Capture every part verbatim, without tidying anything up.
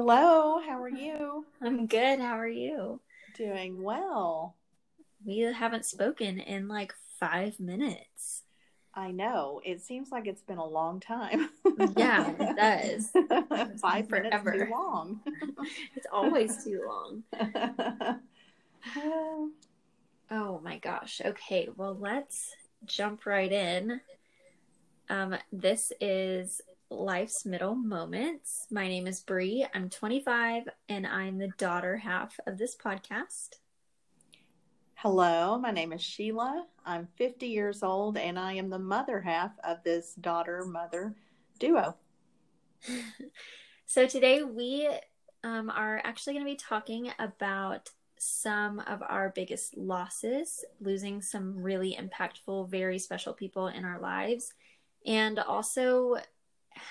Hello, how are you? I'm good. How are you? Doing well. We haven't spoken in like five minutes. I know. It seems like it's been a long time. Yeah, it does. It's five minutes forever. Too long. It's always too long. um, oh my gosh. Okay, well, let's jump right in. Um, this is Life's Middle Moments. My name is Bry. I'm twenty-five and I'm the daughter half of this podcast. Hello, my name is Sheila. I'm fifty years old and I am the mother half of this daughter-mother duo. So today we um, are actually going to be talking about some of our biggest losses, losing some really impactful, very special people in our lives, and also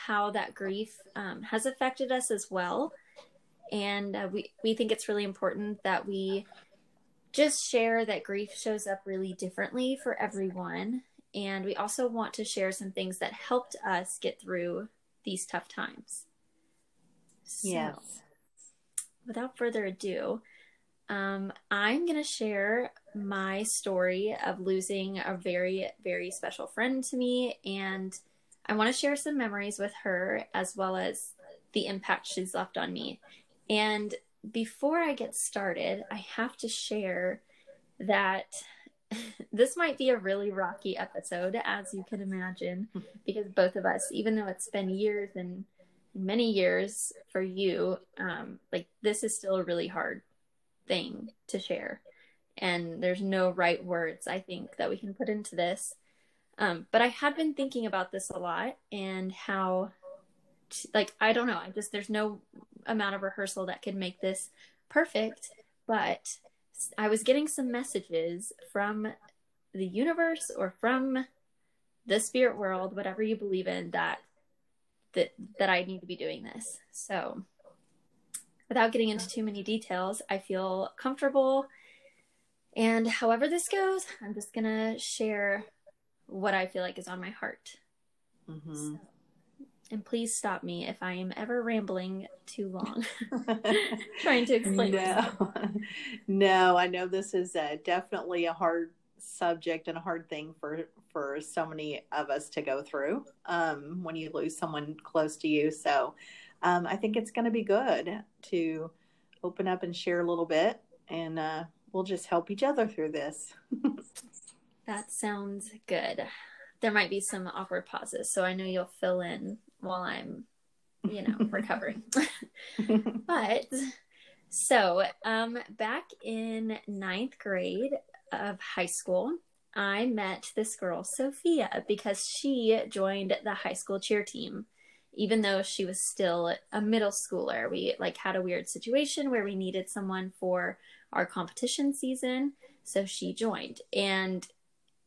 how that grief um, has affected us as well. And uh, we, we think it's really important that we just share that grief shows up really differently for everyone. And we also want to share some things that helped us get through these tough times. So, yes. Without further ado, um, I'm going to share my story of losing a very, very special friend to me. And I want to share some memories with her as well as the impact she's left on me. And before I get started, I have to share that this might be a really rocky episode, as you can imagine, because both of us, even though it's been years and many years for you, um, like this is still a really hard thing to share. And there's no right words, I think, that we can put into this. Um, but I had been thinking about this a lot and how, like, I don't know, I just, there's no amount of rehearsal that could make this perfect, but I was getting some messages from the universe or from the spirit world, whatever you believe in, that that that I need to be doing this. So without getting into too many details, I feel comfortable, and however this goes, I'm just gonna share what I feel like is on my heart. Mm-hmm. So. And please stop me if I am ever rambling too long, trying to explain. No, no, I know this is a, definitely a hard subject and a hard thing for, for so many of us to go through um, when you lose someone close to you. So um, I think it's going to be good to open up and share a little bit, and uh, we'll just help each other through this. That sounds good. There might be some awkward pauses, so I know you'll fill in while I'm, you know, recovering. But, so, um, back in ninth grade of high school, I met this girl, Sophia, because she joined the high school cheer team, even though she was still a middle schooler. We, like, had a weird situation where we needed someone for our competition season, so she joined, and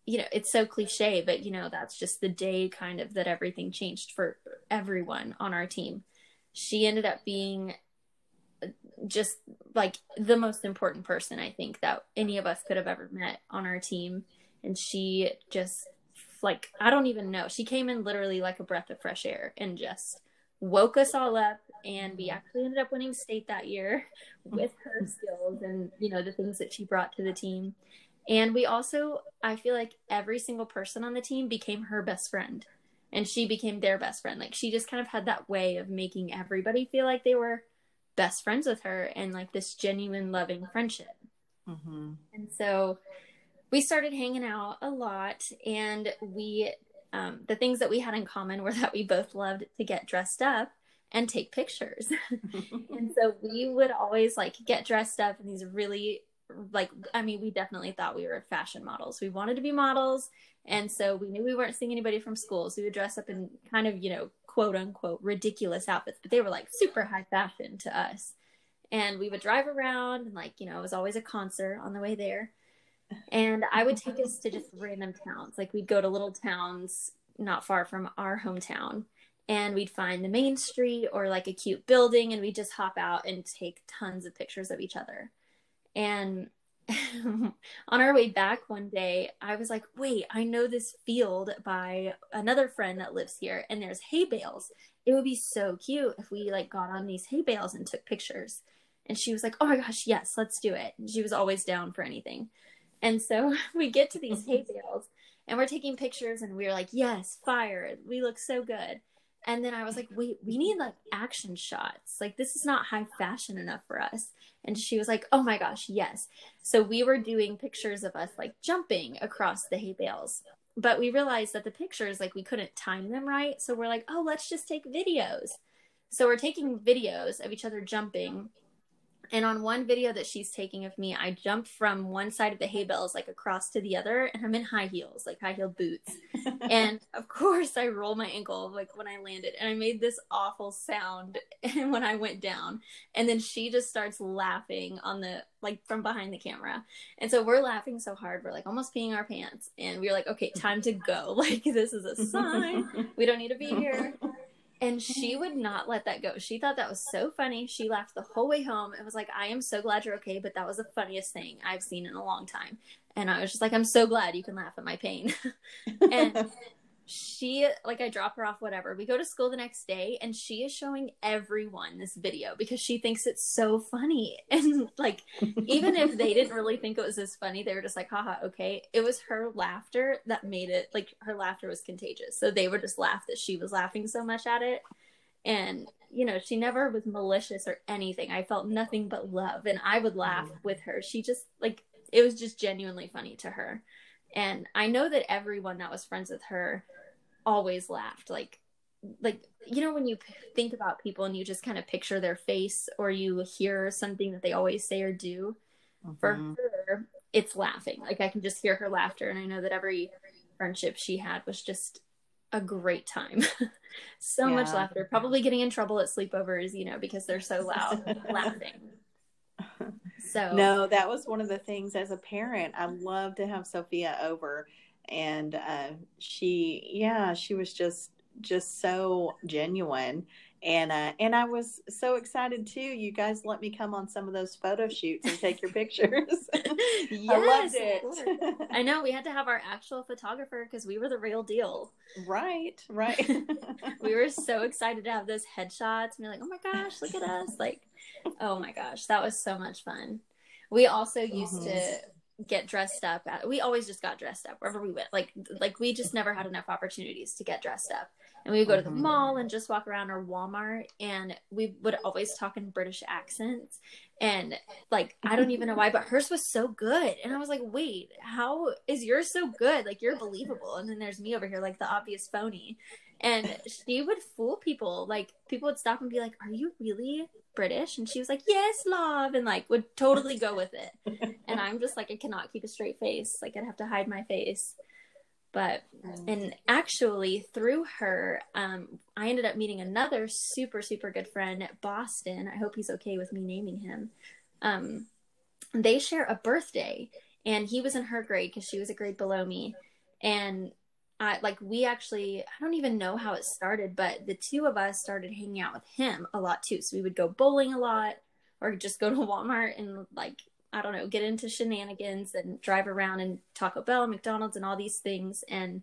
you know, it's so cliche, but, you know, that's just the day kind of that everything changed for everyone on our team. She ended up being just like the most important person, I think, that any of us could have ever met on our team. And she just, like, I don't even know. She came in literally like a breath of fresh air and just woke us all up. And we actually ended up winning state that year with her skills and, you know, the things that she brought to the team. And we also, I feel like every single person on the team became her best friend, and she became their best friend. Like, she just kind of had that way of making everybody feel like they were best friends with her, and like this genuine loving friendship. Mm-hmm. And so we started hanging out a lot, and we, um, the things that we had in common were that we both loved to get dressed up and take pictures. And so we would always like get dressed up in these really like, I mean, we definitely thought we were fashion models. We wanted to be models. And so we knew we weren't seeing anybody from school. So we would dress up in kind of, you know, quote unquote, ridiculous outfits, but they were like super high fashion to us. And we would drive around and like, you know, it was always a concert on the way there. And I would take us to just random towns. Like we'd go to little towns not far from our hometown, and we'd find the main street or like a cute building, and we'd just hop out and take tons of pictures of each other. And on our way back one day, I was like, wait, I know this field by another friend that lives here, and there's hay bales. It would be so cute if we like got on these hay bales and took pictures. And she was like, oh my gosh, yes, let's do it. And she was always down for anything. And so we get to these hay bales and we're taking pictures and we were like, yes, fire, we look so good. And then I was like, wait, we need like action shots. Like, this is not high fashion enough for us. And she was like, oh my gosh, yes. So we were doing pictures of us like jumping across the hay bales, but we realized that the pictures, like we couldn't time them right. So we're like, oh, let's just take videos. So we're taking videos of each other jumping. And on one video that she's taking of me, I jumped from one side of the hay bales, like across to the other, and I'm in high heels, like high heel boots. And of course I rolled my ankle, like when I landed, and I made this awful sound when I went down. And then she just starts laughing on the, like from behind the camera. And so we're laughing so hard, we're like almost peeing our pants. And we were like, okay, time to go. Like, this is a sign. We don't need to be here. And she would not let that go. She thought that was so funny. She laughed the whole way home. It was like, I am so glad you're okay, but that was the funniest thing I've seen in a long time. And I was just like, I'm so glad you can laugh at my pain. And she, like, I drop her off, whatever. We go to school the next day, and she is showing everyone this video because she thinks it's so funny. And, like, even if they didn't really think it was this funny, they were just like, haha, okay. It was her laughter that made it, like, her laughter was contagious. So they would just laugh that she was laughing so much at it. And, you know, she never was malicious or anything. I felt nothing but love, and I would laugh with her. She just, like, it was just genuinely funny to her. And I know that everyone that was friends with her always laughed. Like, like, you know, when you p- think about people and you just kind of picture their face, or you hear something that they always say or do, mm-hmm. for her, it's laughing. Like, I can just hear her laughter. And I know that every friendship she had was just a great time. So yeah. much laughter, probably getting in trouble at sleepovers, you know, because they're so loud laughing. So no, that was one of the things as a parent. I love to have Sophia over, and uh, she, yeah, she was just, just so genuine. And, uh, and I was so excited too. You guys let me come on some of those photo shoots and take your pictures. Yes, I loved it. I know, we had to have our actual photographer because we were the real deal. Right. Right. We were so excited to have those headshots and be like, oh my gosh, look at us. Like, oh my gosh, that was so much fun. We also used mm-hmm. to get dressed up. At, we always just got dressed up wherever we went. Like, like we just never had enough opportunities to get dressed up. And we would go mm-hmm. to the mall and just walk around, or Walmart. And we would always talk in British accents. And like, I don't even know why, but hers was so good. And I was like, wait, how is yours so good? Like, you're believable. And then there's me over here, like the obvious phony. And she would fool people. Like, people would stop and be like, are you really British? And she was like, yes, love. And like, would totally go with it. And I'm just like, I cannot keep a straight face. Like, I'd have to hide my face. But, and actually through her, um, I ended up meeting another super, super good friend, Boston. I hope he's okay with me naming him. Um, they share a birthday, and he was in her grade because she was a grade below me. And I, like, we actually, I don't even know how it started, but the two of us started hanging out with him a lot too. So we would go bowling a lot, or just go to Walmart and, like, I don't know, get into shenanigans and drive around, and Taco Bell and McDonald's and all these things. And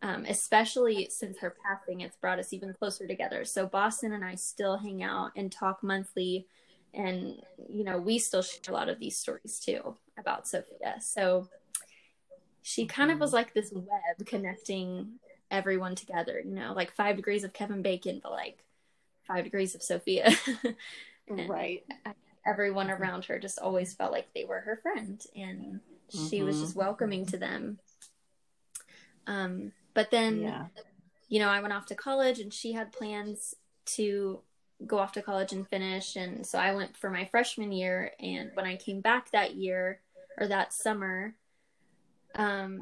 um, especially since her passing, it's brought us even closer together. So Boston and I still hang out and talk monthly. And, you know, we still share a lot of these stories too about Sophia. So she kind of was like this web connecting everyone together, you know, like five degrees of Kevin Bacon, but like five degrees of Sophia. Right. I- everyone around her just always felt like they were her friend, and she mm-hmm. was just welcoming to them. Um, but then, yeah. you know, I went off to college, and she had plans to go off to college and finish. And so I went for my freshman year. And when I came back that year, or that summer, um,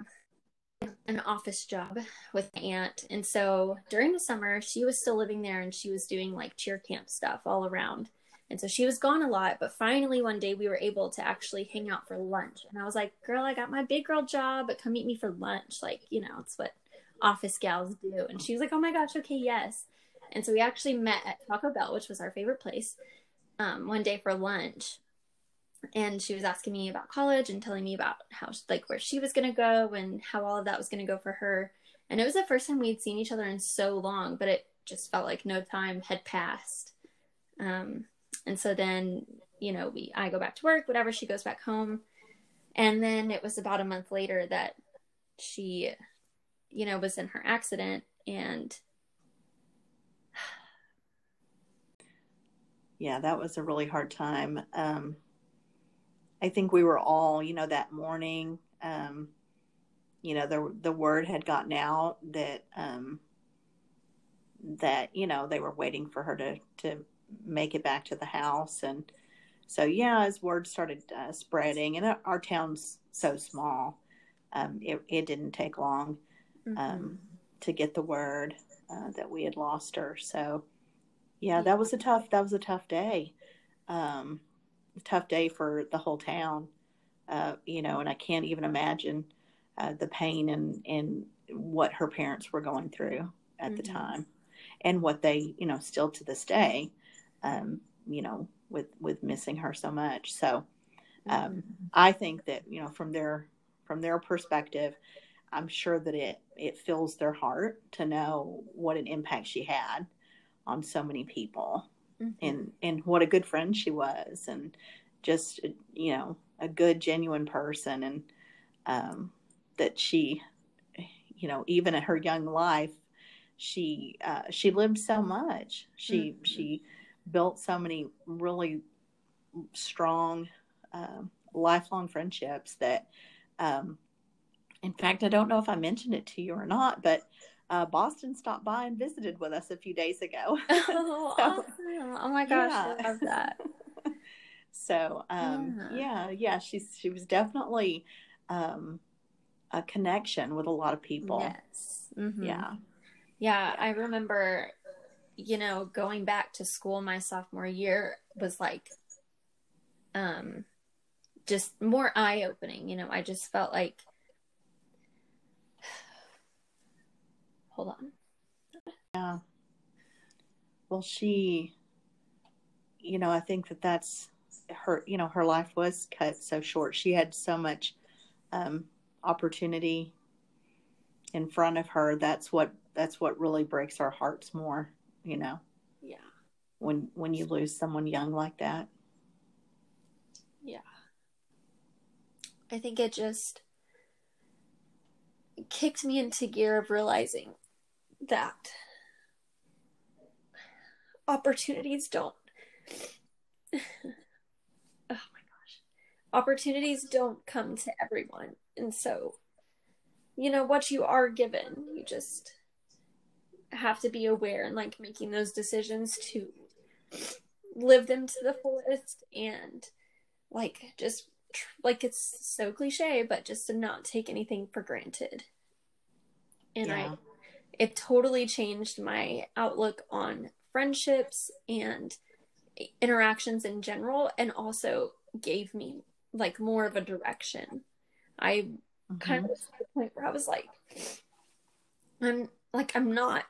an office job with my aunt. And so during the summer, she was still living there, and she was doing like cheer camp stuff all around. And so she was gone a lot, but finally one day we were able to actually hang out for lunch. And I was like, girl, I got my big girl job, but come meet me for lunch. Like, you know, it's what office gals do. And she was like, oh my gosh, okay, yes. And so we actually met at Taco Bell, which was our favorite place, um, one day for lunch. And she was asking me about college and telling me about how, like, where she was going to go and how all of that was going to go for her. And it was the first time we'd seen each other in so long, but it just felt like no time had passed. Um, and so then, you know, we, I go back to work, whatever, she goes back home. And then it was about a month later that she, you know, was in her accident. And yeah, that was a really hard time. Um, I think we were all, you know, that morning, um, you know, the the word had gotten out that, um, that, you know, they were waiting for her to, to make it back to the house. And so, yeah, as word started uh, spreading, and our town's so small, um, it, it didn't take long um, mm-hmm. to get the word uh, that we had lost her. So, yeah, that was a tough, that was a tough day. Um tough day for the whole town, uh, you know, and I can't even imagine uh, the pain and, and what her parents were going through at mm-hmm. the time, and what they, you know, still to this day, um, you know, with, with missing her so much. So um, mm-hmm. I think that, you know, from their, from their perspective, I'm sure that it, it fills their heart to know what an impact she had on so many people. Mm-hmm. And, and what a good friend she was, and just, you know, a good, genuine person. And, um, that she, you know, even in her young life, she, uh, she lived so much. She, mm-hmm. she built so many really strong, um, uh, lifelong friendships that, um, in fact, I don't know if I mentioned it to you or not, but Uh, Boston stopped by and visited with us a few days ago. Oh, so, awesome. Oh my gosh, yeah. I love that. So, um, yeah. yeah, yeah, she, she was definitely um, a connection with a lot of people. Yes. Mm-hmm. Yeah. Yeah, I remember, you know, going back to school my sophomore year was like um, just more eye-opening. You know, I just felt like, hold on. Yeah. Well, she, you know, I think that that's her, you know, her life was cut so short. She had so much um, opportunity in front of her. That's what, that's what really breaks our hearts more, you know? Yeah. When, when you lose someone young like that. Yeah. I think it just kicked me into gear of realizing that opportunities don't oh my gosh opportunities don't come to everyone, and so, you know, what you are given, you just have to be aware and like making those decisions to live them to the fullest, and like just like it's so cliche, but just to not take anything for granted. And yeah. I it totally changed my outlook on friendships and interactions in general, and also gave me like more of a direction. I mm-hmm. kind of was at a point where I was like, I'm like I'm not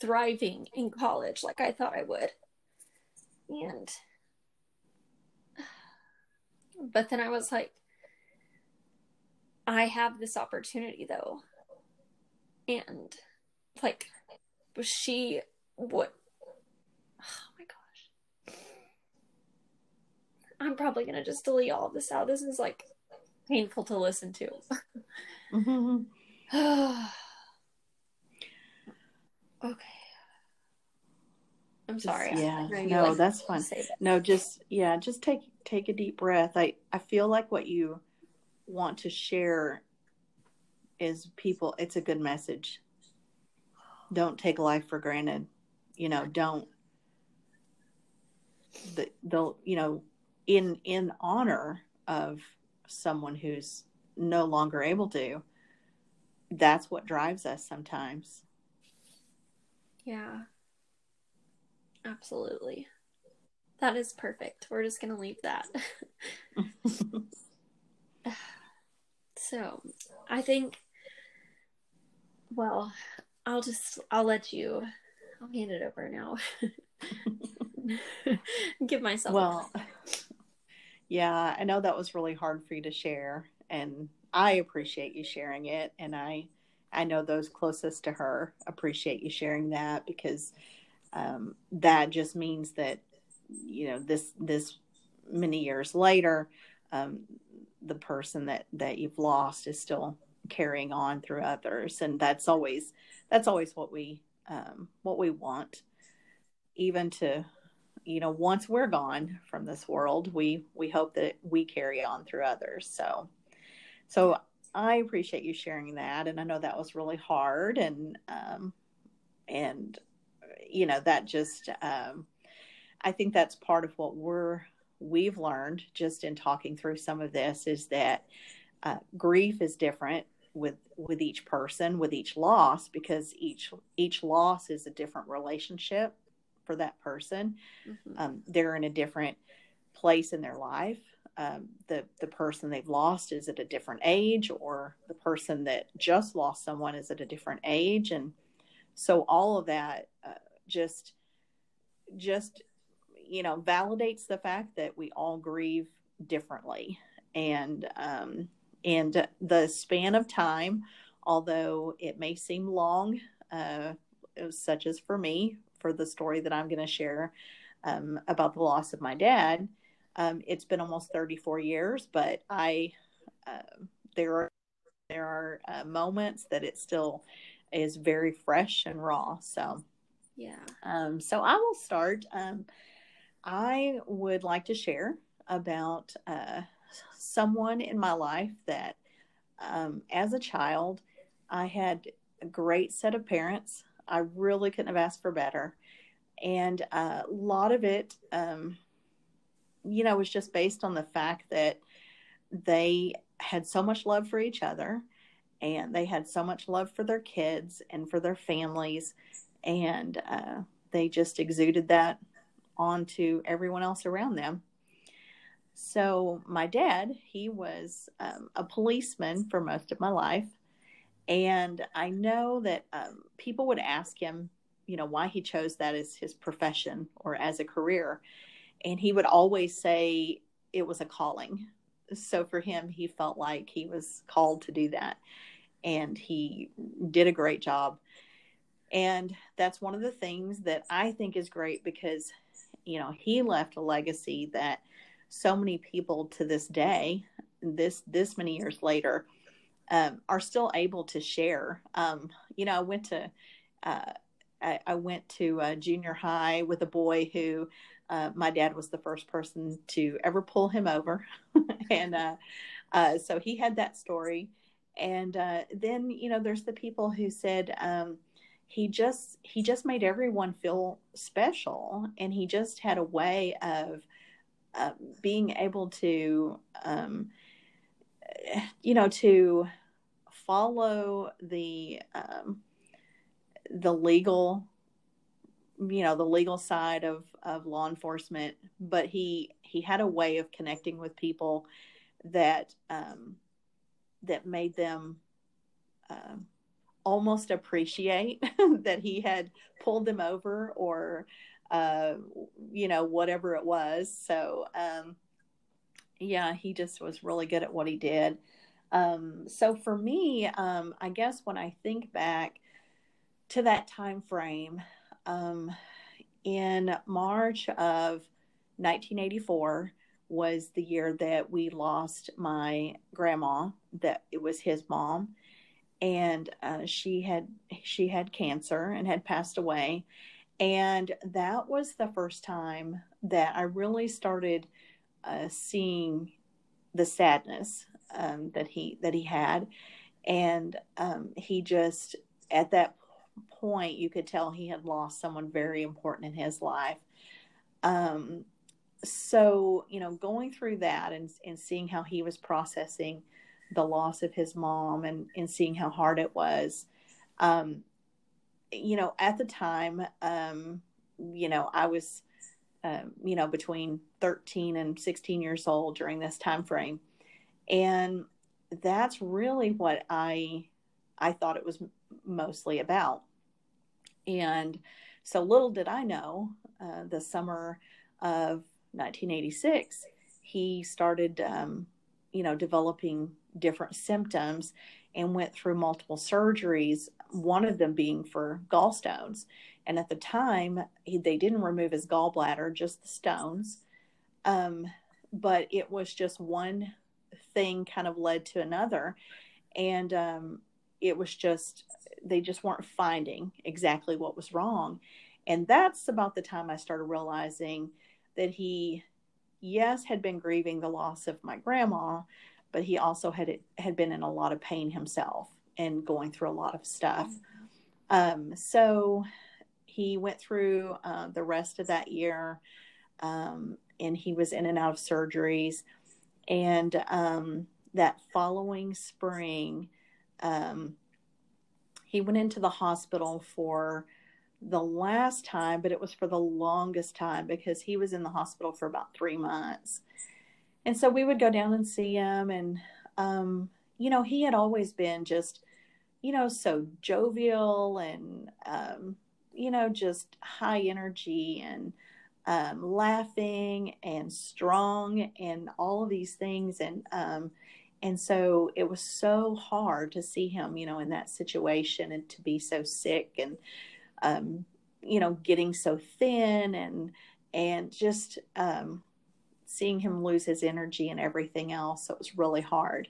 thriving in college like I thought I would. And but then I was like, I have this opportunity though. And like, she would, oh my gosh. I'm probably going to just delete all of this out. This is like painful to listen to. mm-hmm. Okay. I'm sorry. Just, yeah, no, you, like, that's fine. That. No, just, yeah, just take, take a deep breath. I, I feel like what you want to share is people, it's a good message. Don't take life for granted. You know, don't, the, the, you know, in, in honor of someone who's no longer able to, that's what drives us sometimes. Yeah. Absolutely. That is perfect. We're just going to leave that. So I think, well, I'll just, I'll let you, I'll hand it over now. Give myself. Well, a Yeah, I know that was really hard for you to share, and I appreciate you sharing it. And I, I know those closest to her appreciate you sharing that, because um, that just means that, you know, this, this many years later, um, the person that, that you've lost is still carrying on through others. And that's always, that's always what we, um, what we want, even to, you know, once we're gone from this world, we, we hope that we carry on through others. So, so I appreciate you sharing that. And I know that was really hard, and, um, and, you know, that just, um, I think that's part of what we're, we've learned just in talking through some of this, is that uh, grief is different with, with each person, with each loss, because each, each loss is a different relationship for that person. Mm-hmm. Um, they're in a different place in their life. Um, the, the person they've lost is at a different age, or the person that just lost someone is at a different age. And so all of that uh, just, just, you know, validates the fact that we all grieve differently. And, um, and the span of time, although it may seem long, uh, such as for me, for the story that I'm going to share, um, about the loss of my dad, um, it's been almost thirty-four years, but I, uh, there are, there are uh, moments that it still is very fresh and raw. So, yeah. Um, so I will start, um, I would like to share about uh, someone in my life that um, as a child, I had a great set of parents. I really couldn't have asked for better. And uh, a lot of it, um, you know, was just based on the fact that they had so much love for each other, and they had so much love for their kids and for their families. And uh, they just exuded that onto everyone else around them. So my dad, he was um, a policeman for most of my life. And I know that um, people would ask him, you know, why he chose that as his profession or as a career. And he would always say it was a calling. So for him, he felt like he was called to do that. And he did a great job. And that's one of the things that I think is great, because you know, he left a legacy that so many people to this day, this, this many years later, um, are still able to share. Um, you know, I went to, uh, I, I went to uh, junior high with a boy who, uh, my dad was the first person to ever pull him over. and, uh, uh, so he had that story. And, uh, then, you know, there's the people who said, um, He just he just made everyone feel special, and he just had a way of uh, being able to, um, you know, to follow the um, the legal, you know, the legal side of, of law enforcement. But he he had a way of connecting with people that um, that made them. Uh, almost appreciate that he had pulled them over, or, uh, you know, whatever it was. So, um, yeah, he just was really good at what he did. Um, so for me, um, I guess when I think back to that time frame, um, in March of nineteen eighty-four was the year that we lost my grandma, that it was his mom. And uh, she had she had cancer and had passed away. And that was the first time that I really started uh, seeing the sadness um, that he that he had. And um, he just, at that point, you could tell he had lost someone very important in his life. Um, so, you know, going through that and, and seeing how he was processing the loss of his mom, and, and seeing how hard it was. Um, you know, at the time, um, you know, I was, uh, you know, between thirteen and sixteen years old during this time frame. And that's really what I, I thought it was mostly about. And so little did I know, uh, the summer of nineteen eighty-six, he started, um, you know, developing different symptoms and went through multiple surgeries, one of them being for gallstones. And at the time, he, they didn't remove his gallbladder, just the stones. Um, but it was just one thing kind of led to another. And um, it was just, they just weren't finding exactly what was wrong. And that's about the time I started realizing that he, yes, had been grieving the loss of my grandma, but he also had had been in a lot of pain himself and going through a lot of stuff. Mm-hmm. Um, so he went through uh, the rest of that year, um, and he was in and out of surgeries. And um, that following spring, um, he went into the hospital for the last time, but it was for the longest time because he was in the hospital for about three months. And so we would go down and see him. And, um, you know, he had always been just, you know, so jovial and, um, you know, just high energy and um, laughing and strong and all of these things. And, um, and so it was so hard to see him, you know, in that situation and to be so sick and, um, you know, getting so thin and, and just, um, seeing him lose his energy and everything else. So it was really hard.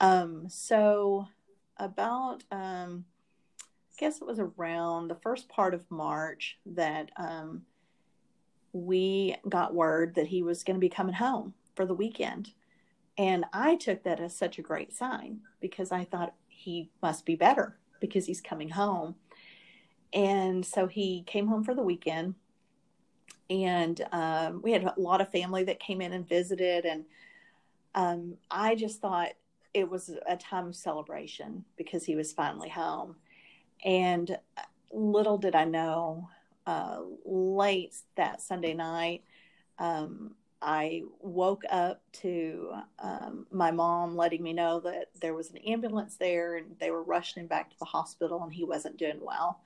Um, so about, um, I guess it was around the first part of March that, um, we got word that he was going to be coming home for the weekend. And I took that as such a great sign because I thought he must be better because he's coming home. And so he came home for the weekend, and um, we had a lot of family that came in and visited. And um, I just thought it was a time of celebration because he was finally home. And little did I know, uh, late that Sunday night, um, I woke up to um, my mom letting me know that there was an ambulance there and they were rushing him back to the hospital and he wasn't doing well.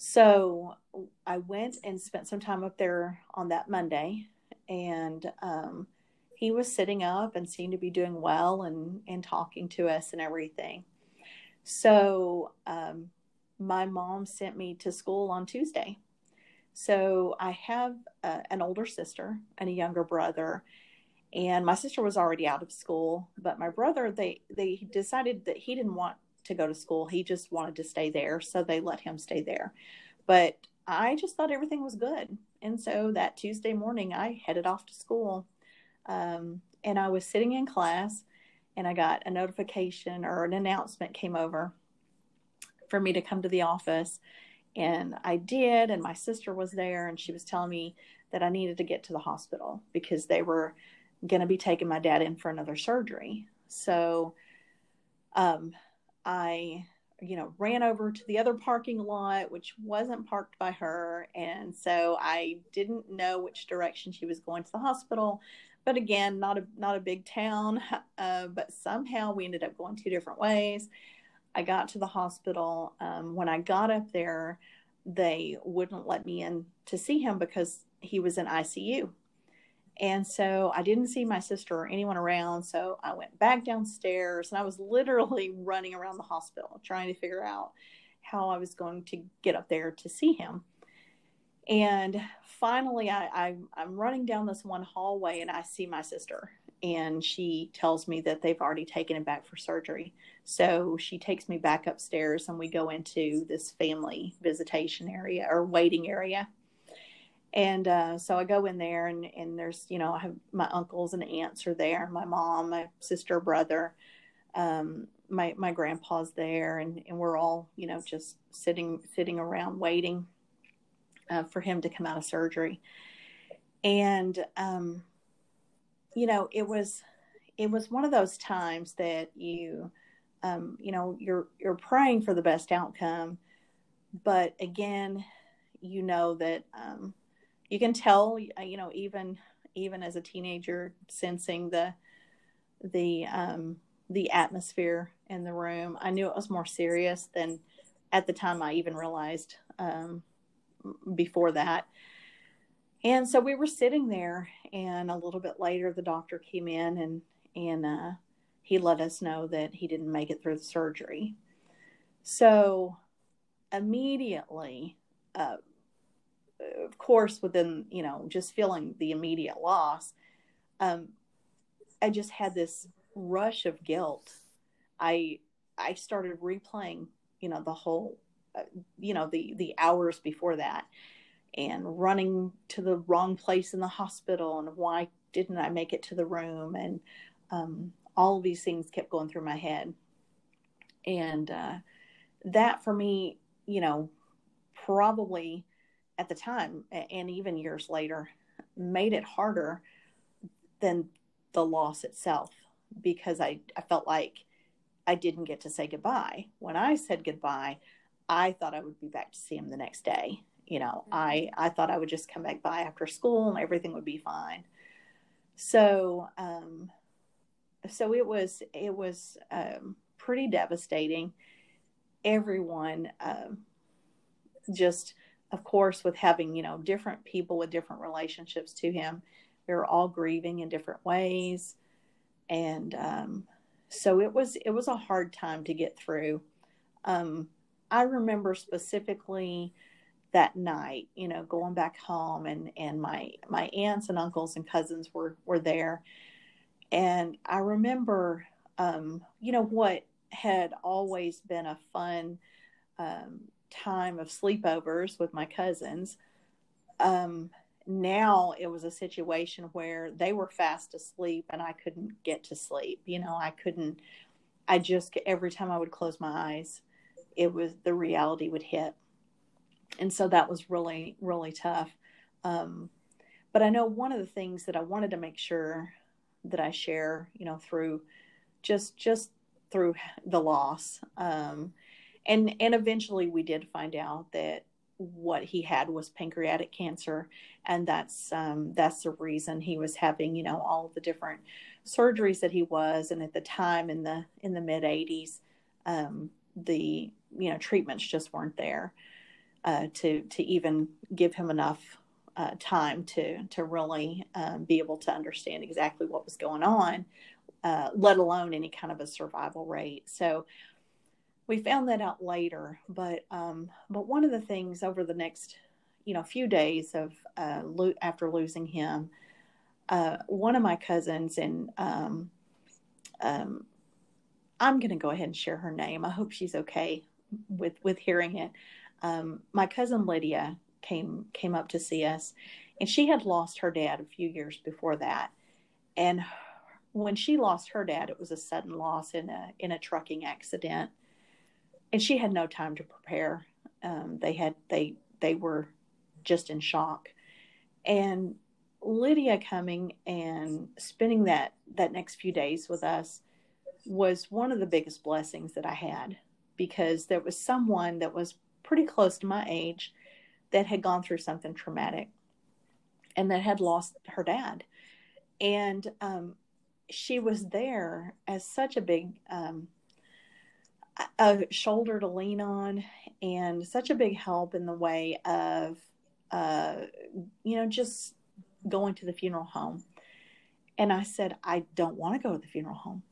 So I went and spent some time up there on that Monday, and um, he was sitting up and seemed to be doing well and, and talking to us and everything. So um, my mom sent me to school on Tuesday. So I have uh, an older sister and a younger brother, and my sister was already out of school, but my brother, they, they decided that he didn't want to go to school. He just wanted to stay there. So they let him stay there. But I just thought everything was good. And so that Tuesday morning, I headed off to school. Um, and I was sitting in class and I got a notification or an announcement came over for me to come to the office. And I did. And my sister was there and she was telling me that I needed to get to the hospital because they were going to be taking my dad in for another surgery. So, um, I, you know, ran over to the other parking lot, which wasn't parked by her. And so I didn't know which direction she was going to the hospital, but again, not a, not a big town. Uh, but somehow we ended up going two different ways. I got to the hospital. Um, when I got up there, they wouldn't let me in to see him because he was in I C U. And so I didn't see my sister or anyone around. So I went back downstairs and I was literally running around the hospital trying to figure out how I was going to get up there to see him. And finally, I, I, I'm running down this one hallway and I see my sister, and she tells me that they've already taken him back for surgery. So she takes me back upstairs and we go into this family visitation area or waiting area. And uh, so I go in there and, and there's, you know, I have my uncles and aunts are there. My mom, my sister, brother, um, my my grandpa's there. And, and we're all, you know, just sitting sitting around waiting uh, for him to come out of surgery. And, um, you know, it was it was one of those times that you, um, you know, you're you're praying for the best outcome. But again, you know that um you can tell, you know, even, even as a teenager, sensing the, the, um, the atmosphere in the room. I knew it was more serious than at the time I even realized, um, before that. And so we were sitting there, and a little bit later, the doctor came in and, and, uh, he let us know that he didn't make it through the surgery. So immediately, uh, of course, within, you know, just feeling the immediate loss, um, I just had this rush of guilt. I, I started replaying, you know, the whole, uh, you know, the, the hours before that, and running to the wrong place in the hospital, and why didn't I make it to the room? And, um, all of these things kept going through my head. And, uh, that for me, you know, probably at the time, and even years later, made it harder than the loss itself, because I, I felt like I didn't get to say goodbye. When I said goodbye, I thought I would be back to see him the next day. You know, I, I thought I would just come back by after school and everything would be fine. So, um, so it was, it was, um, pretty devastating. Everyone, um, just, of course, with having, you know, different people with different relationships to him, we were all grieving in different ways. And, um, so it was, it was a hard time to get through. Um, I remember specifically that night, you know, going back home, and, and my, my aunts and uncles and cousins were, were there. And I remember, um, you know, what had always been a fun, um, time of sleepovers with my cousins. Um, now it was a situation where they were fast asleep and I couldn't get to sleep. You know, I couldn't, I just, every time I would close my eyes, it was, the reality would hit. And so that was really, really tough. Um, but I know one of the things that I wanted to make sure that I share, you know, through just, just through the loss. Um, and, and eventually we did find out that what he had was pancreatic cancer. And that's, um, that's the reason he was having, you know, all the different surgeries that he was. And at the time in the, in the mid eighties, um, the, you know, treatments just weren't there. Uh, to to even give him enough uh, time to to really um, be able to understand exactly what was going on, uh, let alone any kind of a survival rate. So we found that out later. But um, but one of the things over the next you know few days of uh, lo- after losing him, uh, one of my cousins, and um, um, I'm going to go ahead and share her name. I hope she's okay with with hearing it. Um, my cousin Lydia came came up to see us, and she had lost her dad a few years before that. And when she lost her dad, it was a sudden loss in a in a trucking accident, and she had no time to prepare. Um, they had they they were just in shock. And Lydia coming and spending that that next few days with us was one of the biggest blessings that I had, because there was someone that was pretty close to my age that had gone through something traumatic and that had lost her dad. And, um, she was there as such a big, um, a shoulder to lean on, and such a big help in the way of, uh, you know, just going to the funeral home. And I said, I don't want to go to the funeral home.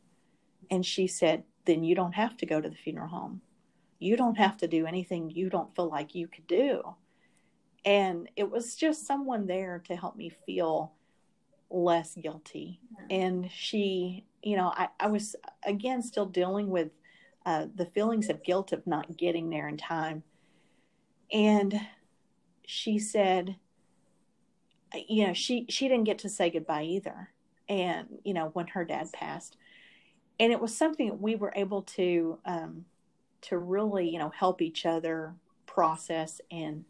And she said, then you don't have to go to the funeral home. You don't have to do anything you don't feel like you could do. And it was just someone there to help me feel less guilty. Yeah. And she, you know, I, I was, again, still dealing with uh, the feelings of guilt of not getting there in time. And she said, you know, she, she didn't get to say goodbye either. And, you know, when her dad passed. And it was something that we were able to, um, to really, you know, help each other process and,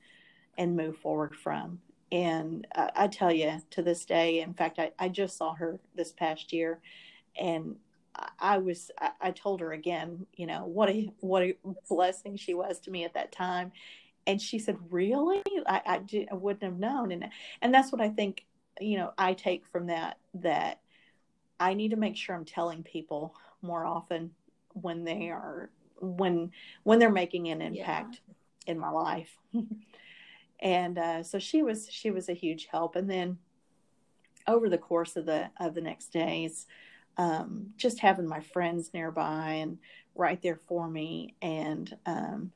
and move forward from. And uh, I tell you, to this day, in fact, I, I just saw her this past year, and I was, I, I told her again, you know, what a, what a blessing she was to me at that time. And she said, really? I, I, did, I wouldn't have known. And, and that's what I think, you know, I take from that, that I need to make sure I'm telling people more often when they are, when when they're making an impact yeah. in my life. And uh, so she was she was a huge help. And then over the course of the of the next days, um, just having my friends nearby and right there for me, and um,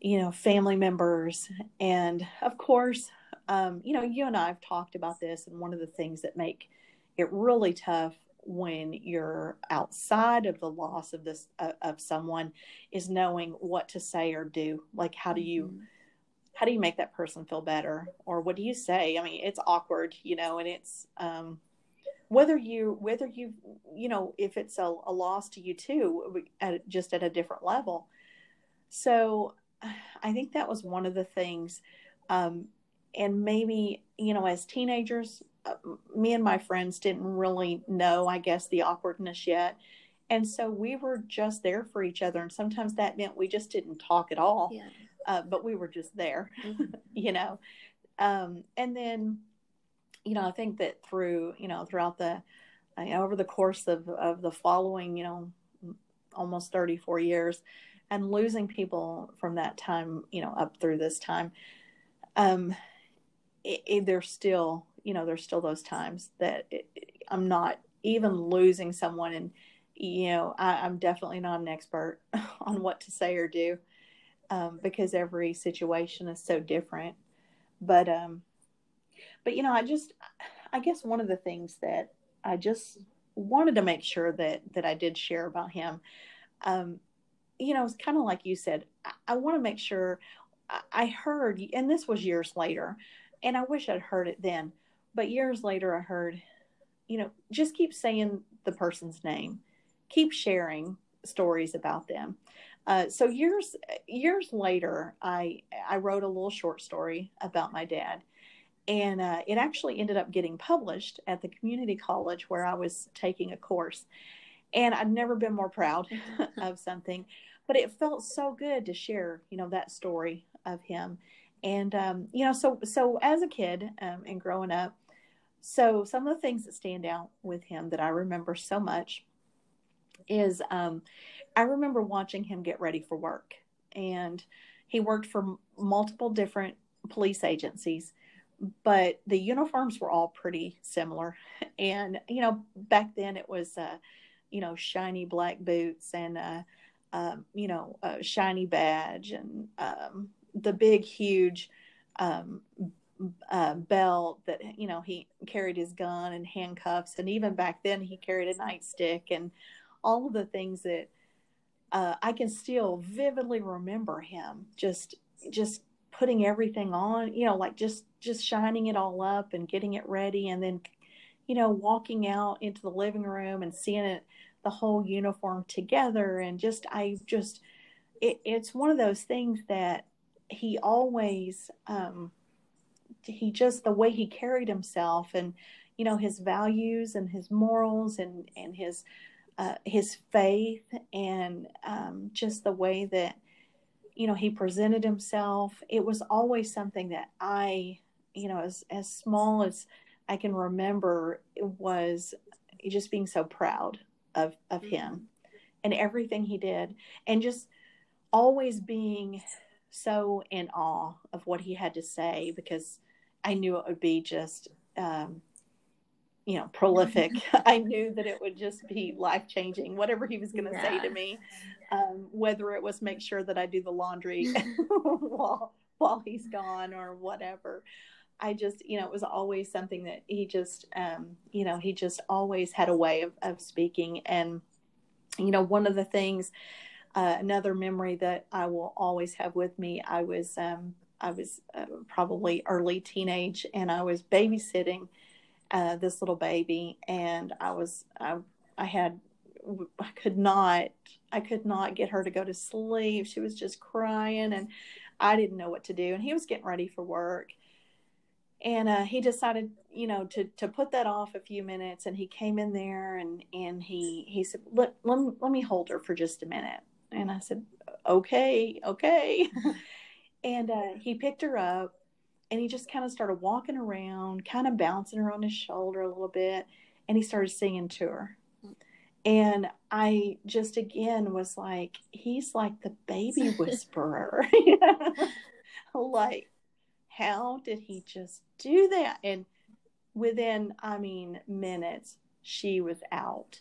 you know, family members, and of course, um, you know, you and I have talked about this, and one of the things that make it really tough when you're outside of the loss of this uh, of someone is knowing what to say or do. Like, how do you mm-hmm. how do you make that person feel better, or what do you say? I mean, it's awkward, you know, and it's, um, whether you, whether you, you know, if it's a, a loss to you too, at, just at a different level. So I think that was one of the things. Um, and maybe, you know, as teenagers, uh, me and my friends didn't really know, I guess, the awkwardness yet. And so we were just there for each other. And sometimes that meant we just didn't talk at all. Yeah. Uh, but we were just there, mm-hmm. you know. Um, and then, you know, I think that through, you know, throughout the, uh, you know, over the course of, of the following, you know, almost thirty-four years, and losing people from that time, you know, up through this time, um, it, it, there's still, you know, there's still those times that it, it, I'm not even losing someone. And, you know, I, I'm definitely not an expert on what to say or do. Um, because every situation is so different. But, um, but, you know, I just, I guess one of the things that I just wanted to make sure that, that I did share about him, um, you know, it's kind of like you said, I, I want to make sure I, I heard, and this was years later, and I wish I'd heard it then, but years later I heard, you know, just keep saying the person's name, keep sharing stories about them. Uh, so years, years later, I, I wrote a little short story about my dad, and uh, it actually ended up getting published at the community college where I was taking a course, and I've never been more proud of something, but it felt so good to share, you know, that story of him. And, um, you know, so, so as a kid um, and growing up, so some of the things that stand out with him that I remember so much is, um, I remember watching him get ready for work, and he worked for m- multiple different police agencies, but the uniforms were all pretty similar. And, you know, back then it was, uh, you know, shiny black boots and, uh, um, you know, a shiny badge and, um, the big, huge, um, uh, belt that, you know, he carried his gun and handcuffs. And even back then he carried a nightstick and all of the things that, Uh, I can still vividly remember him just, just putting everything on, you know, like just, just shining it all up and getting it ready. And then, you know, walking out into the living room and seeing it, the whole uniform together. And just, I just, it, it's one of those things that he always, um, he just, the way he carried himself and, you know, his values and his morals and, and his, Uh, his faith and um, just the way that, you know, he presented himself. It was always something that I, you know, as, as small as I can remember, it was just being so proud of, of him and everything he did, and just always being so in awe of what he had to say, because I knew it would be just, um, you know, prolific. I knew that it would just be life-changing, whatever he was going to yeah. say to me, um, whether it was make sure that I do the laundry while, while he's gone or whatever. I just, you know, it was always something that he just, um, you know, he just always had a way of, of speaking. And, you know, one of the things, uh, another memory that I will always have with me, I was, um, I was uh, probably early teenage, and I was babysitting Uh, this little baby, and I was, I, I had, I could not, I could not get her to go to sleep. She was just crying, and I didn't know what to do. And he was getting ready for work, and uh, he decided, you know, to to put that off a few minutes. And he came in there, and and he he said, let let me, let me hold her for just a minute. And I said, okay, okay. And uh, he picked her up. And he just kind of started walking around, kind of bouncing her on his shoulder a little bit. And he started singing to her. And I just, again, was like, he's like the baby whisperer. Like, how did he just do that? And within, I mean, minutes, she was out.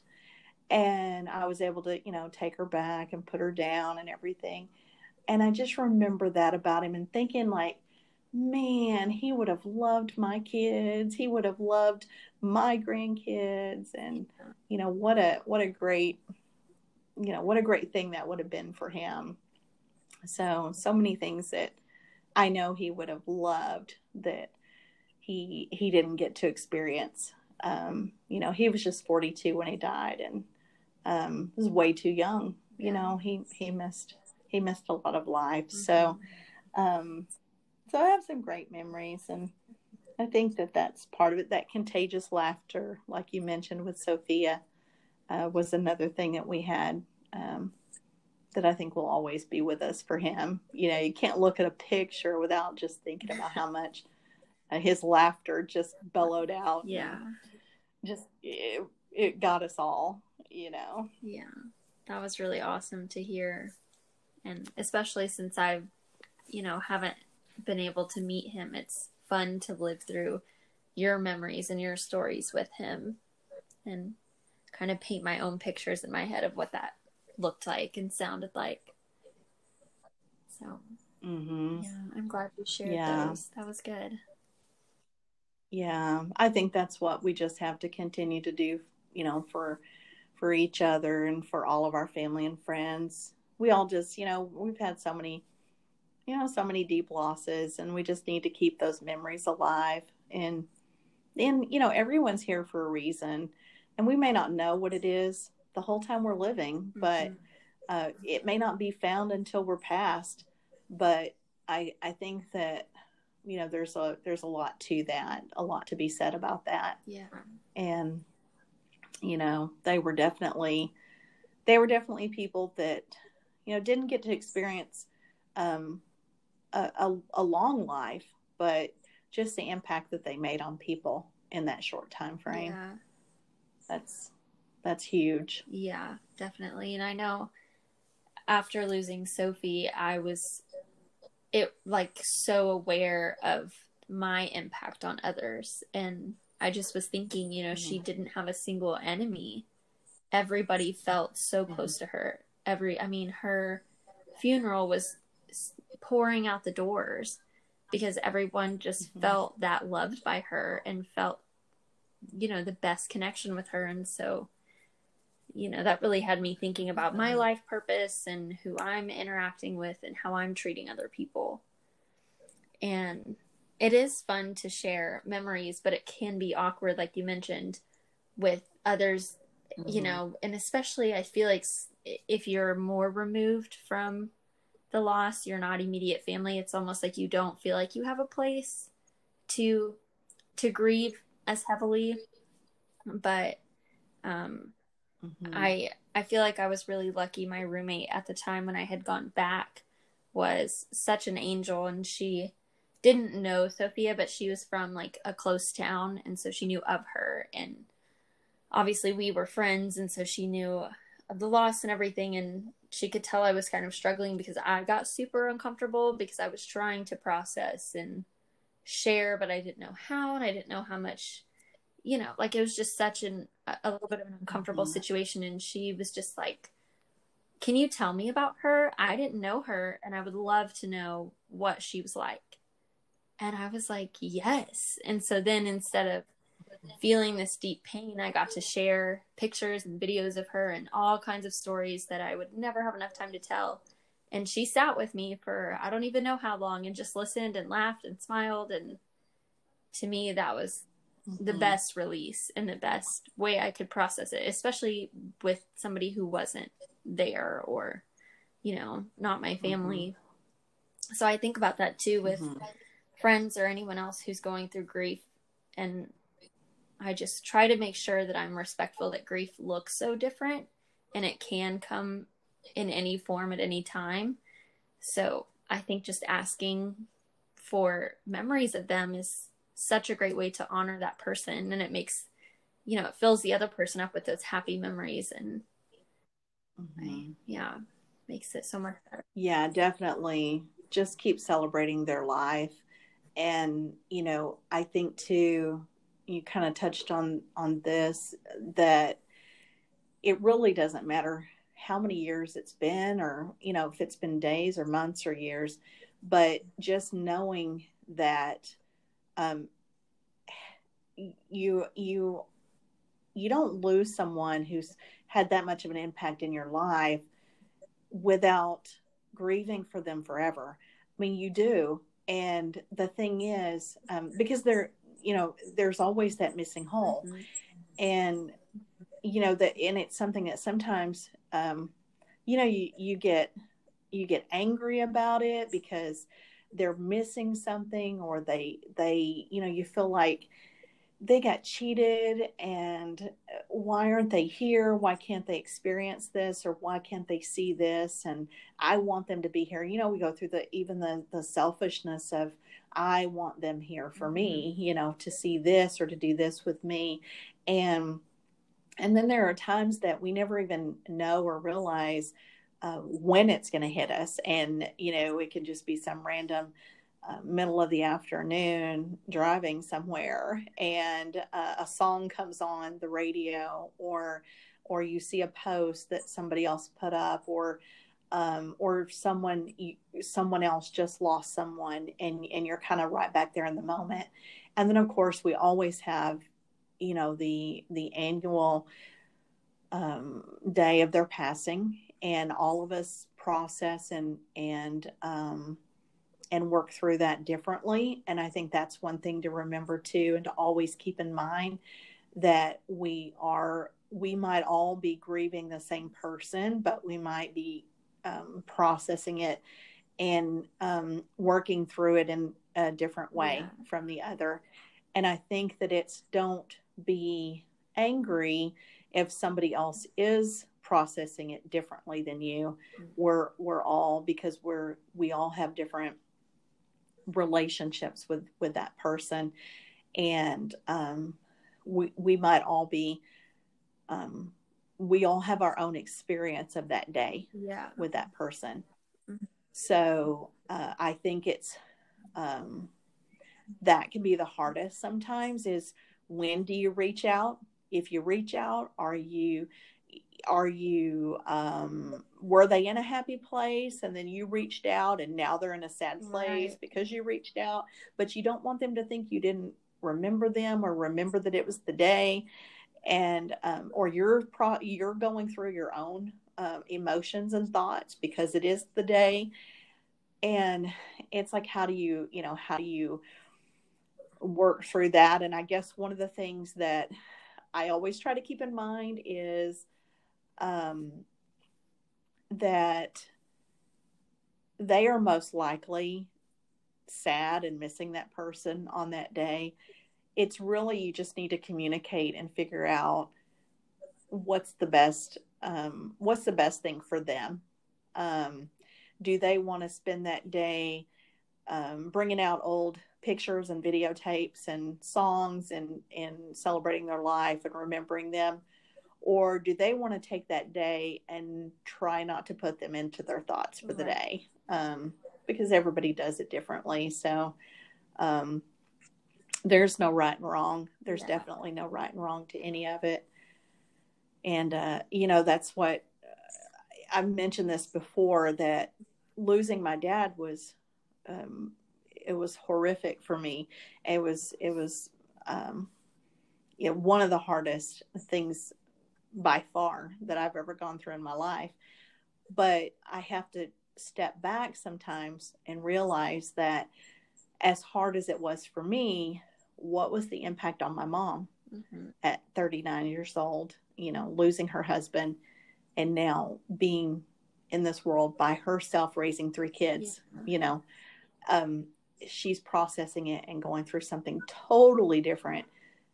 And I was able to, you know, take her back and put her down and everything. And I just remember that about him and thinking, like, man, he would have loved my kids. He would have loved my grandkids. And, you know, what a, what a great, you know, what a great thing that would have been for him. So, so many things that I know he would have loved that he, he didn't get to experience. Um, you know, he was just forty-two when he died, and um, was way too young. You know, he, he missed, he missed a lot of life. So, um, so I have some great memories, and I think that that's part of it. That contagious laughter, like you mentioned with Sophia, uh, was another thing that we had, um, that I think will always be with us for him. You know, you can't look at a picture without just thinking about how much uh, his laughter just bellowed out. Yeah. Just, it, it got us all, you know. Yeah. That was really awesome to hear. And especially since I've, you know, haven't been able to meet him, it's fun to live through your memories and your stories with him and kind of paint my own pictures in my head of what that looked like and sounded like. So mm-hmm. yeah, I'm glad we shared yeah. those. That was good. Yeah, I think that's what we just have to continue to do, you know, for for each other and for all of our family and friends. We all just, you know, we've had so many you know, so many deep losses, and we just need to keep those memories alive. And, and, you know, everyone's here for a reason, and we may not know what it is the whole time we're living, but uh, it may not be found until we're past. But I, I think that, you know, there's a, there's a lot to that, a lot to be said about that. Yeah. And, you know, they were definitely, they were definitely people that, you know, didn't get to experience, um, A, a, a long life, but just the impact that they made on people in that short time frame. Yeah. That's that's huge. Yeah, definitely. And I know after losing Sophie, I was it like so aware of my impact on others, and I just was thinking, you know, mm-hmm. she didn't have a single enemy. Everybody felt so mm-hmm. close to her. Every, I mean, her funeral was pouring out the doors because everyone just mm-hmm. felt that loved by her and felt, you know, the best connection with her. And so, you know, that really had me thinking about my life purpose and who I'm interacting with and how I'm treating other people. And it is fun to share memories, but it can be awkward, like you mentioned, with others, mm-hmm. you know, and especially I feel like if you're more removed from the loss, you're not immediate family, it's almost like you don't feel like you have a place to to grieve as heavily. But um mm-hmm. I I feel like I was really lucky. My roommate at the time when I had gone back was such an angel, and she didn't know Sophia, but she was from like a close town, and so she knew of her, and obviously we were friends, and so she knew of the loss and everything, and she could tell I was kind of struggling because I got super uncomfortable because I was trying to process and share, but I didn't know how, and I didn't know how much, you know, like it was just such an, a little bit of an uncomfortable mm-hmm. situation. And she was just like, can you tell me about her? I didn't know her, and I would love to know what she was like. And I was like, yes. And so then instead of feeling this deep pain, I got to share pictures and videos of her and all kinds of stories that I would never have enough time to tell. And she sat with me for I don't even know how long and just listened and laughed and smiled. And to me, that was mm-hmm. the best release and the best way I could process it, especially with somebody who wasn't there or, you know, not my family. Mm-hmm. So I think about that too with mm-hmm. friends or anyone else who's going through grief, and I just try to make sure that I'm respectful that grief looks so different, and it can come in any form at any time. So I think just asking for memories of them is such a great way to honor that person. And it makes, you know, it fills the other person up with those happy memories, and mm-hmm. I, yeah, makes it so much better. Yeah, definitely. Just keep celebrating their life And, you know, I think too, you kind of touched on, on this, that it really doesn't matter how many years it's been, or, you know, if it's been days or months or years, but just knowing that, um, you, you, you don't lose someone who's had that much of an impact in your life without grieving for them forever. I mean, you do. And the thing is, um, because there, you know, there's always that missing hole, mm-hmm. and, you know, that, and it's something that sometimes, um, you know, you, you get, you get angry about it because they're missing something, or they, they, you know, you feel like they got cheated, and why aren't they here? Why can't they experience this? Or why can't they see this? And I want them to be here. You know, we go through the, even the, the selfishness of, I want them here for me, you know, to see this or to do this with me. And, and then there are times that we never even know or realize uh, when it's going to hit us. And, you know, it can just be some random Uh, middle of the afternoon driving somewhere, and uh, a song comes on the radio, or or you see a post that somebody else put up, or um, or someone someone else just lost someone, and and you're kind of right back there in the moment. And then of course we always have, you know, the the annual um, day of their passing, and all of us process and and um, and work through that differently. And I think that's one thing to remember too, and to always keep in mind, that we are, we might all be grieving the same person, but we might be um, processing it and um, working through it in a different way yeah. from the other. And I think that it's, don't be angry if somebody else is processing it differently than you. Mm-hmm. We're, we're all, because we're, we all have different relationships with, with that person. And, um, we, we might all be, um, we all have our own experience of that day yeah. with that person. Mm-hmm. So, uh, I think it's, um, that can be the hardest sometimes, is when do you reach out? If you reach out, are you, are you, um, were they in a happy place and then you reached out and now they're in a sad place right. because you reached out, but you don't want them to think you didn't remember them, or remember that it was the day. And, um, or you're pro- you're going through your own, um, emotions and thoughts because it is the day. And it's like, how do you, you know, how do you work through that? And I guess one of the things that I always try to keep in mind is, um, that they are most likely sad and missing that person on that day. It's really, you just need to communicate and figure out what's the best, um, what's the best thing for them. Um, do they want to spend that day, um, bringing out old pictures and videotapes and songs and, and celebrating their life and remembering them? Or do they want to take that day and try not to put them into their thoughts for the day? Um, because everybody does it differently. So um, there's no right and wrong. There's yeah. definitely no right and wrong to any of it. And, uh, you know, that's what uh, I've mentioned this before, that losing my dad was, um, it was horrific for me. It was, it was um, you know, one of the hardest things by far that I've ever gone through in my life. But I have to step back sometimes and realize that as hard as it was for me, what was the impact on my mom mm-hmm. at thirty-nine years old, you know, losing her husband and now being in this world by herself, raising three kids, yeah. you know, um, she's processing it and going through something totally different.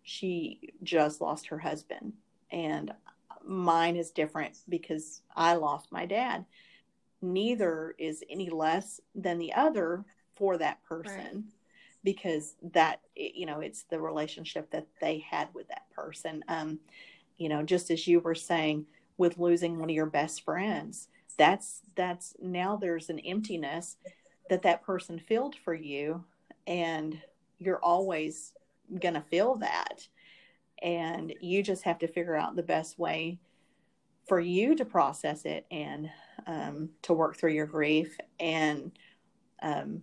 She just lost her husband. And mine is different because I lost my dad. Neither is any less than the other for that person right. because that, you know, it's the relationship that they had with that person. Um, you know, just as you were saying with losing one of your best friends, that's, that's now there's an emptiness that that person filled for you. and you're always going to feel that. And you just have to figure out the best way for you to process it and um, to work through your grief and um,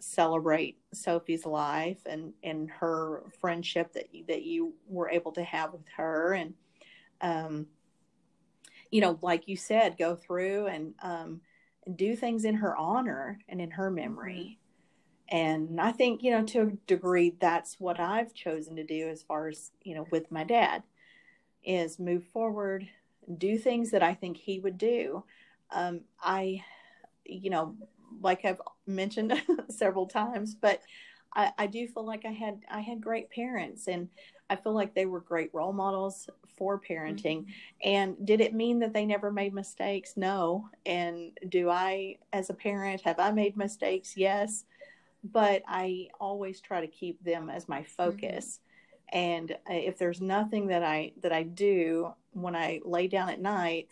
celebrate Sophie's life and, and her friendship that, that you were able to have with her. And, um, you know, like you said, go through and um, do things in her honor and in her memory. And I think, you know, to a degree, that's what I've chosen to do as far as, you know, with my dad, is move forward, do things that I think he would do. Um, I, you know, like I've mentioned several times, but I, I do feel like I had, I had great parents, and I feel like they were great role models for parenting. Mm-hmm. And did it mean that they never made mistakes? No. And do I, as a parent, have I made mistakes? Yes. But I always try to keep them as my focus. Mm-hmm. And if there's nothing that I, that I do when I lay down at night,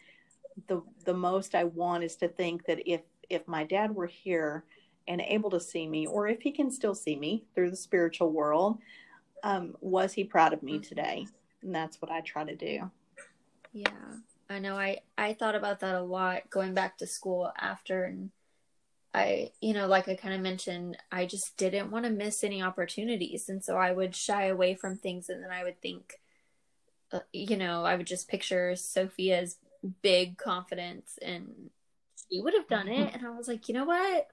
the, the most I want is to think that if, if my dad were here and able to see me, or if he can still see me through the spiritual world, um, was he proud of me today? And that's what I try to do. Yeah, I know. I, I thought about that a lot going back to school after, and I, you know, like I kind of mentioned, I just didn't want to miss any opportunities. And so I would shy away from things. And then I would think, uh, you know, I would just picture Sophia's big confidence, and she would have done it. And I was like, you know what?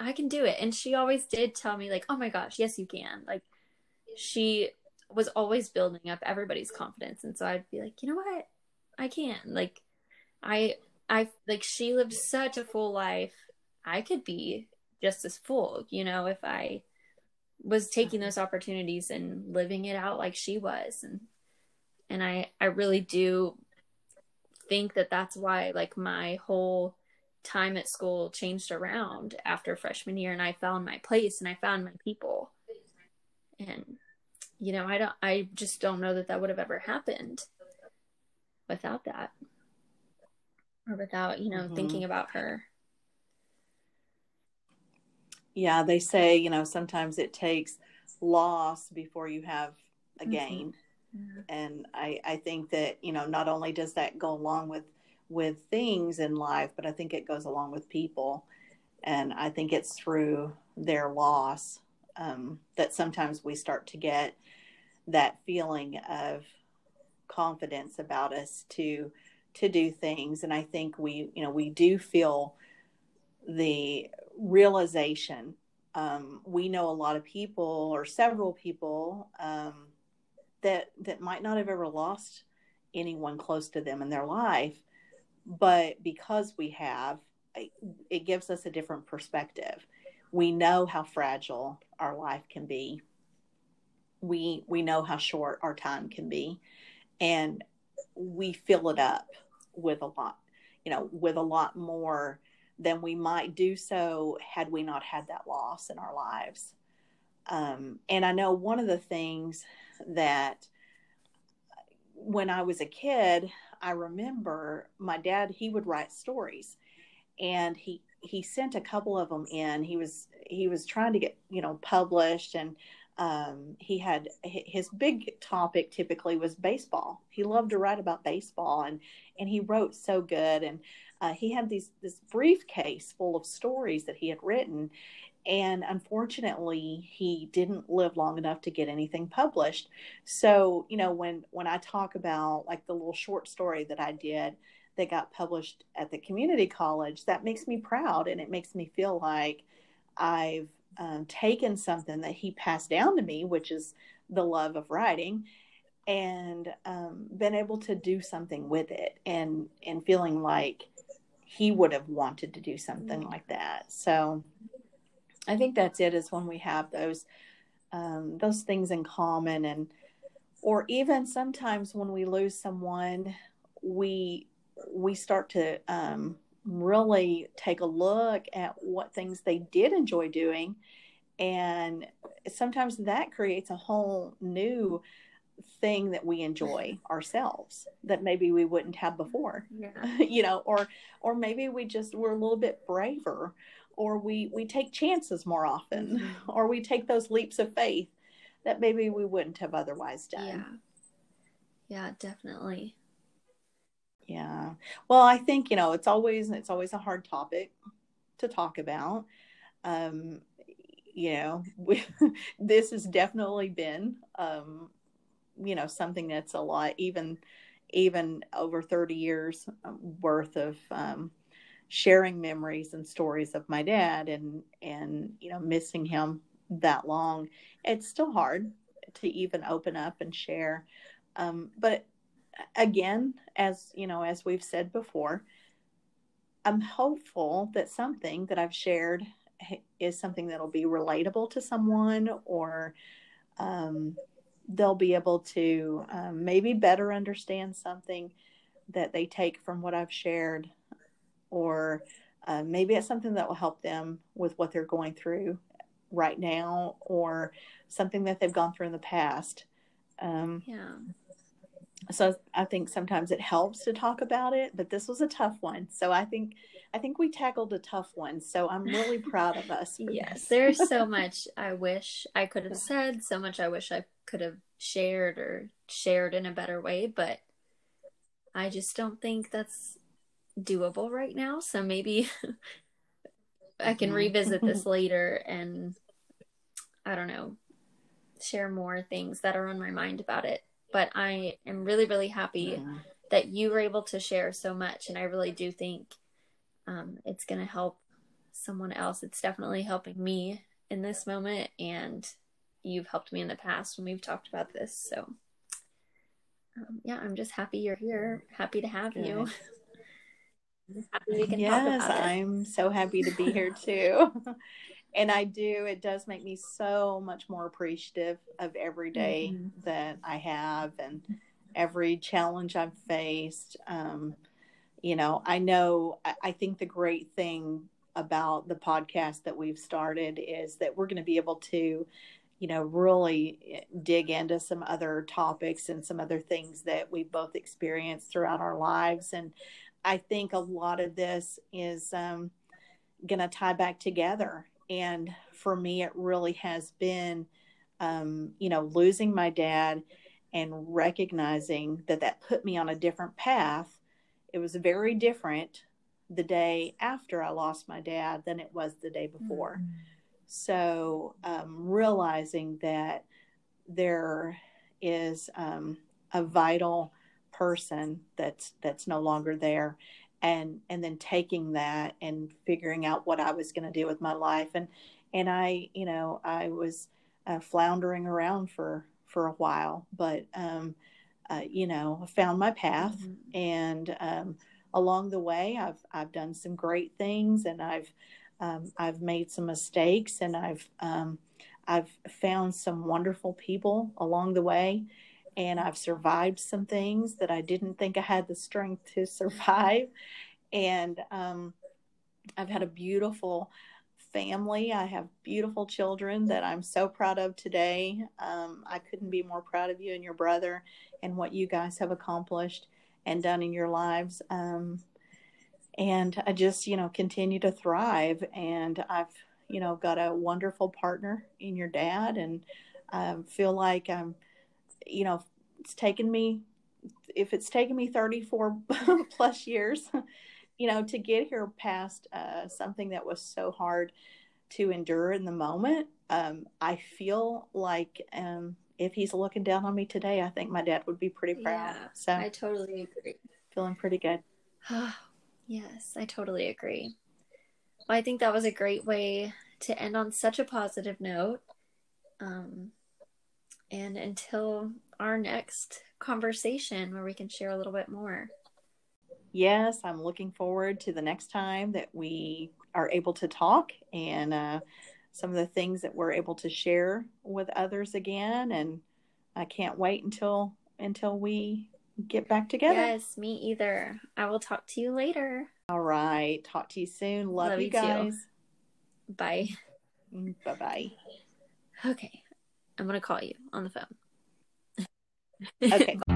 I can do it. And she always did tell me, like, oh my gosh, yes, you can. Like, she was always building up everybody's confidence. And so I'd be like, you know what? I can. Like, I, I, like, she lived such a full life. I could be just as full, you know, if I was taking those opportunities and living it out like she was. And, and I, I really do think that that's why, like, my whole time at school changed around after freshman year, and I found my place and I found my people. And, you know, I don't, I just don't know that that would have ever happened without that, or without, you know, mm-hmm. thinking about her. Yeah, they say, you know, sometimes it takes loss before you have a gain. Mm-hmm. Yeah. And I, I think that, you know, not only does that go along with, with things in life, but I think it goes along with people. And I think it's through their loss um, that sometimes we start to get that feeling of confidence about us to, to do things. And I think we, you know, we do feel the realization. Um, we know a lot of people, or several people, um, that, that might not have ever lost anyone close to them in their life, but because we have, it gives us a different perspective. We know how fragile our life can be. We, we know how short our time can be, and we fill it up with a lot, you know, with a lot more than we might do so had we not had that loss in our lives. Um, and I know one of the things that when I was a kid, I remember my dad, he would write stories, and he, he sent a couple of them in. He was, he was trying to get, you know, published, and um, he had his big topic typically was baseball. He loved to write about baseball, and, and he wrote so good. And, Uh, he had these, this briefcase full of stories that he had written, and unfortunately, he didn't live long enough to get anything published. So, you know, when, when I talk about, like, the little short story that I did that got published at the community college, that makes me proud, and it makes me feel like I've um, taken something that he passed down to me, which is the love of writing, and um, been able to do something with it, and, and feeling like he would have wanted to do something like that. So I think that's it, is when we have those, um, those things in common, and, or even sometimes when we lose someone, we, we start to, um, really take a look at what things they did enjoy doing. And sometimes that creates a whole new thing that we enjoy ourselves that maybe we wouldn't have before. Yeah. You know, or or maybe we just were a little bit braver, or we, we take chances more often, mm-hmm. or we take those leaps of faith that maybe we wouldn't have otherwise done. Yeah, yeah, definitely. Yeah. Well, I think, you know, it's always, it's always a hard topic to talk about. Um, you know, we, this has definitely been, um, you know, something that's a lot, even, even over thirty years worth of, um, sharing memories and stories of my dad and, and, you know, missing him that long. It's still hard to even open up and share. Um, but again, as you know, as we've said before, I'm hopeful that something that I've shared is something that'll be relatable to someone, or um, they'll be able to um, maybe better understand something that they take from what I've shared, or uh, maybe it's something that will help them with what they're going through right now, or something that they've gone through in the past. Um, yeah. So I think sometimes it helps to talk about it, but this was a tough one. So I think, I think we tackled a tough one. So I'm really proud of us. Yes. There's so much I wish I could have said, so much I wish I could have shared or shared in a better way, but I just don't think that's doable right now. So maybe I can revisit this later and I don't know, share more things that are on my mind about it. But I am really, really happy yeah. that you were able to share so much. And I really do think um, it's going to help someone else. It's definitely helping me in this moment. And you've helped me in the past when we've talked about this. So, um, yeah, I'm just happy you're here. Happy to have Good. you. I'm happy we can yes, talk about it. I'm so happy to be here too. And I do, it does make me so much more appreciative of every day mm-hmm. that I have and every challenge I've faced. Um, you know, I know, I, I think the great thing about the podcast that we've started is that we're going to be able to, you know, really dig into some other topics and some other things that we both experienced throughout our lives. And I think a lot of this is um, going to tie back together. And for me, it really has been, um, you know, losing my dad and recognizing that that put me on a different path. It was very different the day after I lost my dad than it was the day before. Mm-hmm. So um, realizing that there is um, a vital person that's that's no longer there. And and then taking that and figuring out what I was going to do with my life. And and I, you know, I was uh, floundering around for, for a while, but, um, uh, you know, found my path. Mm-hmm. And um, along the way, I've I've done some great things, and I've um, I've made some mistakes, and I've um, I've found some wonderful people along the way. And I've survived some things that I didn't think I had the strength to survive. And um, I've had a beautiful family. I have beautiful children that I'm so proud of today. Um, I couldn't be more proud of you and your brother and what you guys have accomplished and done in your lives. Um, and I just, you know, continue to thrive. And I've, you know, got a wonderful partner in your dad, and I feel like I'm, you know, it's taken me, if it's taken me thirty-four plus years, you know, to get here past uh, something that was so hard to endure in the moment. Um, I feel like um, if he's looking down on me today, I think my dad would be pretty proud. Yeah, so I totally agree. Feeling pretty good. Yes, I totally agree. Well, I think that was a great way to end on such a positive note. Um, And until our next conversation where we can share a little bit more. Yes, I'm looking forward to the next time that we are able to talk and uh, some of the things that we're able to share with others again. And I can't wait until until we get back together. Yes, me either. I will talk to you later. All right. Talk to you soon. Love, Love you guys. Too. Bye. Bye-bye. Okay. I'm going to call you on the phone. Okay.